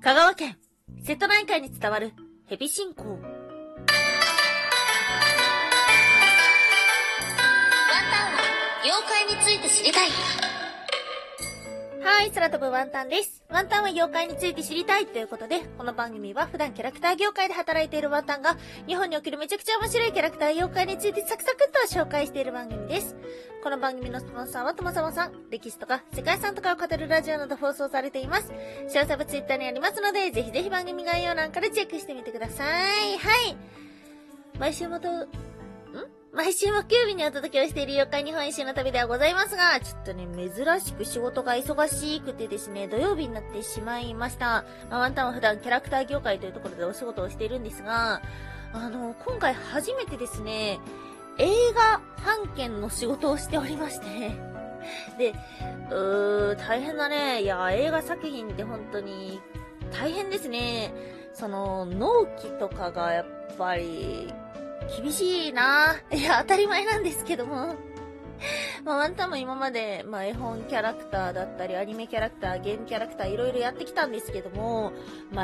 香川県瀬戸内海に伝わるヘビ信仰。ワンタンは妖怪について知りたい。はい、空飛ぶワンタンです。ワンタンは妖怪について知りたいということで、この番組は普段キャラクター業界で働いているワンタンが、日本におけるめちゃくちゃ面白いキャラクター妖怪についてサクサクっと紹介している番組です。この番組のスポンサーはともさまさん、歴史とか世界遺産とかを語るラジオなど放送されています。詳細はツイッターにありますので、ぜひぜひ番組概要欄からチェックしてみてください。はい。毎週木曜日にお届けをしている妖怪日本一周の旅ではございますが、ちょっとね、珍しく仕事が忙しくてですね、土曜日になってしまいました。ワンタンは普段キャラクター業界というところでお仕事をしているんですが、今回初めてですね、映画版権の仕事をしておりまして、で、大変だね。いや、映画作品って本当に大変ですね。納期とかがやっぱり、厳しいなぁ。いや、当たり前なんですけども。ワンタンも今まで、絵本キャラクターだったり、アニメキャラクター、ゲームキャラクター、いろいろやってきたんですけども、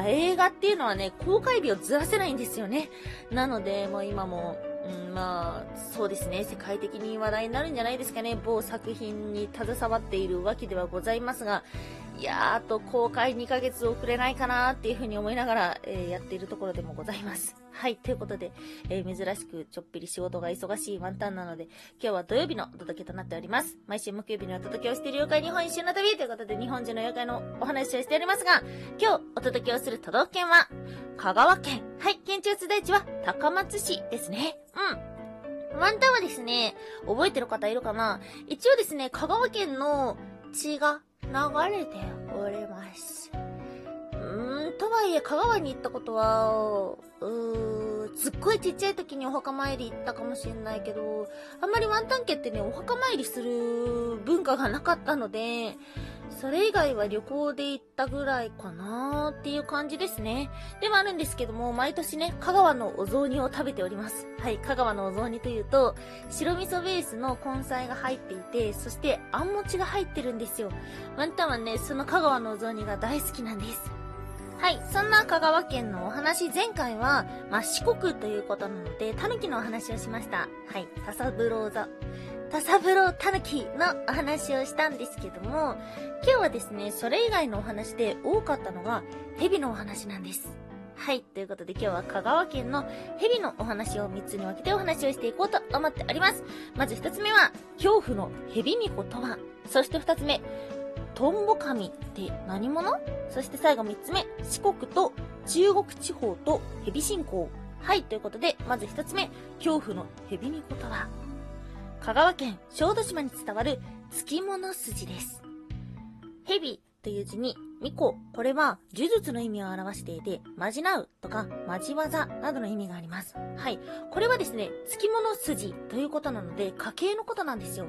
映画っていうのはね、公開日をずらせないんですよね。なので、今も、そうですね、世界的に話題になるんじゃないですかね。某作品に携わっているわけではございますが、いやー、あと公開2ヶ月遅れないかなーっていうふうに思いながら、やっているところでもございます。はい、ということで、珍しくちょっぴり仕事が忙しいワンタンなので、今日は土曜日のお届けとなっております。毎週木曜日にお届けをしている妖怪日本一周の旅ということで、日本人の妖怪のお話をしておりますが、今日お届けをする都道府県は、香川県。はい、県庁所在地は高松市ですね。ワンタンはですね、覚えてる方いるかな？一応ですね、香川県の血が、流れております。とはいえ、香川に行ったことは、すっごいちっちゃい時にお墓参り行ったかもしれないけど、あんまりワンタン家ってね、お墓参りする文化がなかったので、それ以外は旅行で行ったぐらいかなーっていう感じですね。ではあるんですけども、毎年ね、香川のお雑煮を食べております。はい、香川のお雑煮というと、白味噌ベースの根菜が入っていて、そしてあん餅が入ってるんですよ。ワンタンはね、その香川のお雑煮が大好きなんです。はい、そんな香川県のお話、前回は、四国ということなので、狸のお話をしました。はい、田三郎狸のお話をしたんですけども、今日はですね、それ以外のお話で多かったのが、蛇のお話なんです。はい、ということで今日は香川県の蛇のお話を3つに分けてお話をしていこうと思っております。まず1つ目は、恐怖の蛇巫女とは。そして2つ目、トンボ神って何者？そして最後3つ目、四国と中国地方と蛇信仰。はい、ということで、まず1つ目、恐怖の蛇巫女とは。香川県小豆島に伝わる月物筋です。蛇という字に、巫女、これは呪術の意味を表していて、まじなうとか、まじわざなどの意味があります。はい。これはですね、月物筋ということなので、家系のことなんですよ。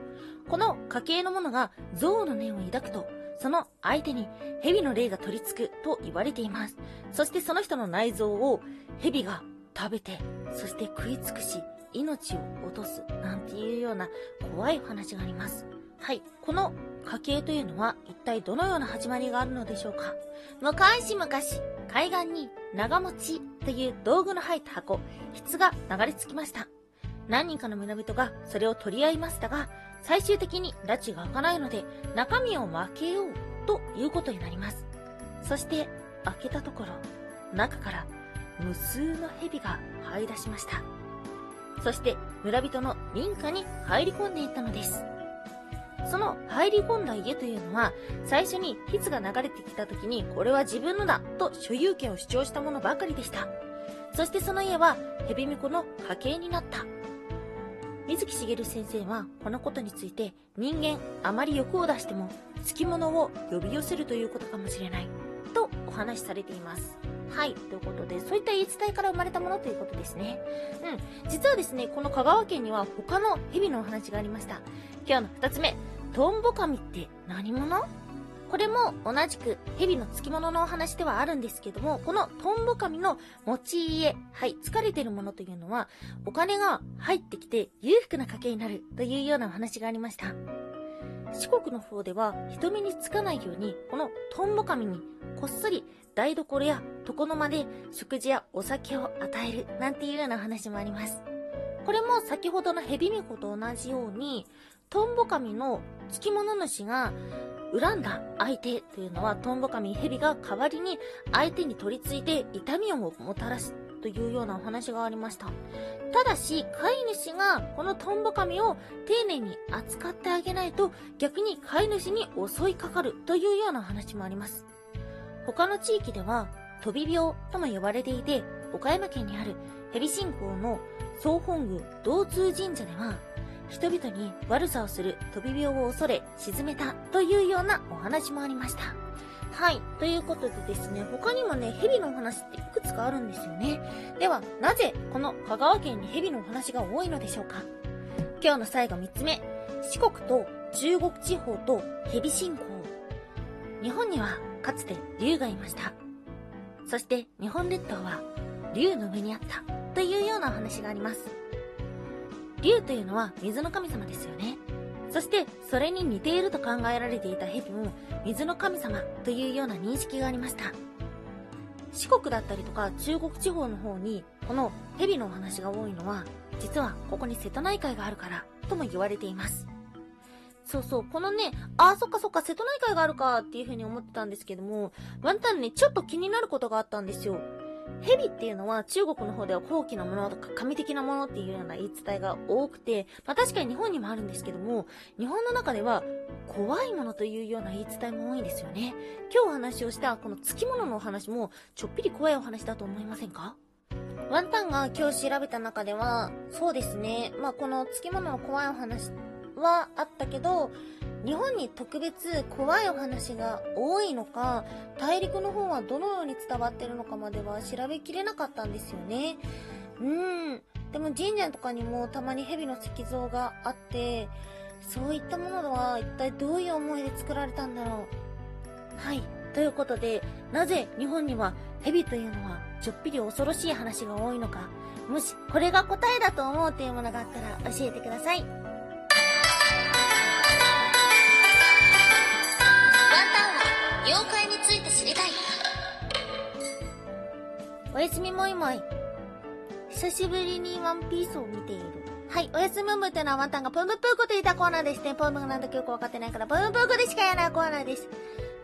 この家系のものが象の念を抱くと、その相手に蛇の霊が取り付くと言われています。そしてその人の内臓を蛇が食べて、そして食い尽くし、命を落とす、なんていうような怖いお話があります。はい。この家系というのは一体どのような始まりがあるのでしょうか。昔々、海岸に長持ちという道具の入った箱、筆が流れ着きました。何人かの村人がそれを取り合いましたが、最終的に拉致が開かないので中身を分けようということになります。そして開けたところ、中から無数の蛇が這い出しました。そして村人の民家に入り込んでいったのです。その入り込んだ家というのは、最初に筆が流れてきた時に、これは自分のだと所有権を主張したものばかりでした。そしてその家は、蛇巫女の家系になった。水木しげる先生は、このことについて、人間、あまり欲を出しても、つきものを呼び寄せるということかもしれない、とお話しされています。はい、ということで、そういった言い伝えから生まれたものということですね。実はですね、この香川県には他の蛇のお話がありました。今日の2つ目。トンボ神って何者？これも同じく蛇の付き物のお話ではあるんですけども、このトンボ神の持ち家、はい、疲れてるものというのは、お金が入ってきて裕福な家系になるというようなお話がありました。四国の方では人目につかないように、このトンボ神にこっそり台所や床の間で食事やお酒を与えるなんていうような話もあります。これも先ほどのヘビ巫女と同じように、トンボ神のつきもの主が恨んだ相手というのは、トンボ神ヘビが代わりに相手に取り付いて痛みをもたらすというようなお話がありました。ただし飼い主がこのトンボ神を丁寧に扱ってあげないと、逆に飼い主に襲いかかるというような話もあります。他の地域では飛び病とも呼ばれていて、岡山県にあるヘビ信仰の総本宮道通神社では、人々に悪さをする飛び病を恐れ沈めたというようなお話もありました。はい、ということでですね、他にもね、ヘビのお話っていくつかあるんですよね。ではなぜこの香川県にヘビのお話が多いのでしょうか。今日の最後3つ目、四国と中国地方とヘビ信仰。日本にはかつて竜がいました。そして日本列島は竜の上にあったというようなお話があります。竜というのは水の神様ですよね。そしてそれに似ていると考えられていたヘビも水の神様というような認識がありました。四国だったりとか中国地方の方にこのヘビのお話が多いのは、実はここに瀬戸内海があるからとも言われています。そうそう、このね、そっかそっか、瀬戸内海があるかっていうふうに思ってたんですけども、ワンタンね、ちょっと気になることがあったんですよ。ヘビっていうのは中国の方では高貴なものとか神的なものっていうような言い伝えが多くて、まあ確かに日本にもあるんですけども、日本の中では怖いものというような言い伝えも多いんですよね。今日お話をしたこのつきもののお話もちょっぴり怖いお話だと思いませんか？ワンタンが今日調べた中では、そうですね、まあこのつきものの怖いお話はあったけど、日本に特別怖いお話が多いのか、大陸の方はどのように伝わってるのかまでは調べきれなかったんですよね。でも神社とかにもたまに蛇の石像があって、そういったものは一体どういう思いで作られたんだろう。はい、ということで、なぜ日本には蛇というのはちょっぴり恐ろしい話が多いのか、もしこれが答えだと思うというものがあったら教えてください。妖怪について知りたい。おやすみもいもい。久しぶりにワンピースを見ている。はい、おやすみもいもいというのはワンタンがぷんぷんぷんこと言ったコーナーですね。ぷんぷんなんだかよくわかってないから、ぷんぷんことしか言えないコーナーです。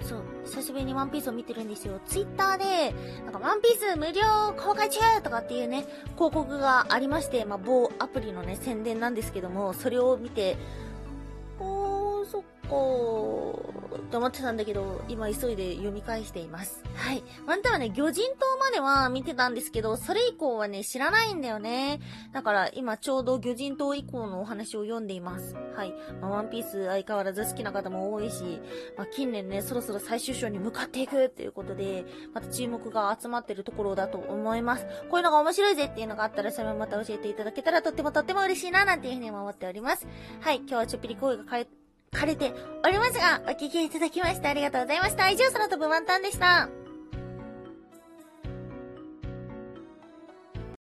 そう、久しぶりにワンピースを見てるんですよ。ツイッターで、なんかワンピース無料公開中とかっていうね、広告がありまして、まあ某アプリのね、宣伝なんですけども、それを見て、そっかーって思ってたんだけど、今急いで読み返しています。はい、ワンタンはね、魚人島までは見てたんですけど、それ以降はね、知らないんだよね。だから今ちょうど魚人島以降のお話を読んでいます。はい、まあ、ワンピース相変わらず好きな方も多いし、まあ、近年ね、そろそろ最終章に向かっていくということで、また注目が集まってるところだと思います。こういうのが面白いぜっていうのがあったら、それもまた教えていただけたらとってもとっても嬉しいななんていうふうにも思っております。はい、今日はちょっぴり声が枯れておりますが、お聞きいただきましてありがとうございました。以上、空飛ぶワンタンでした。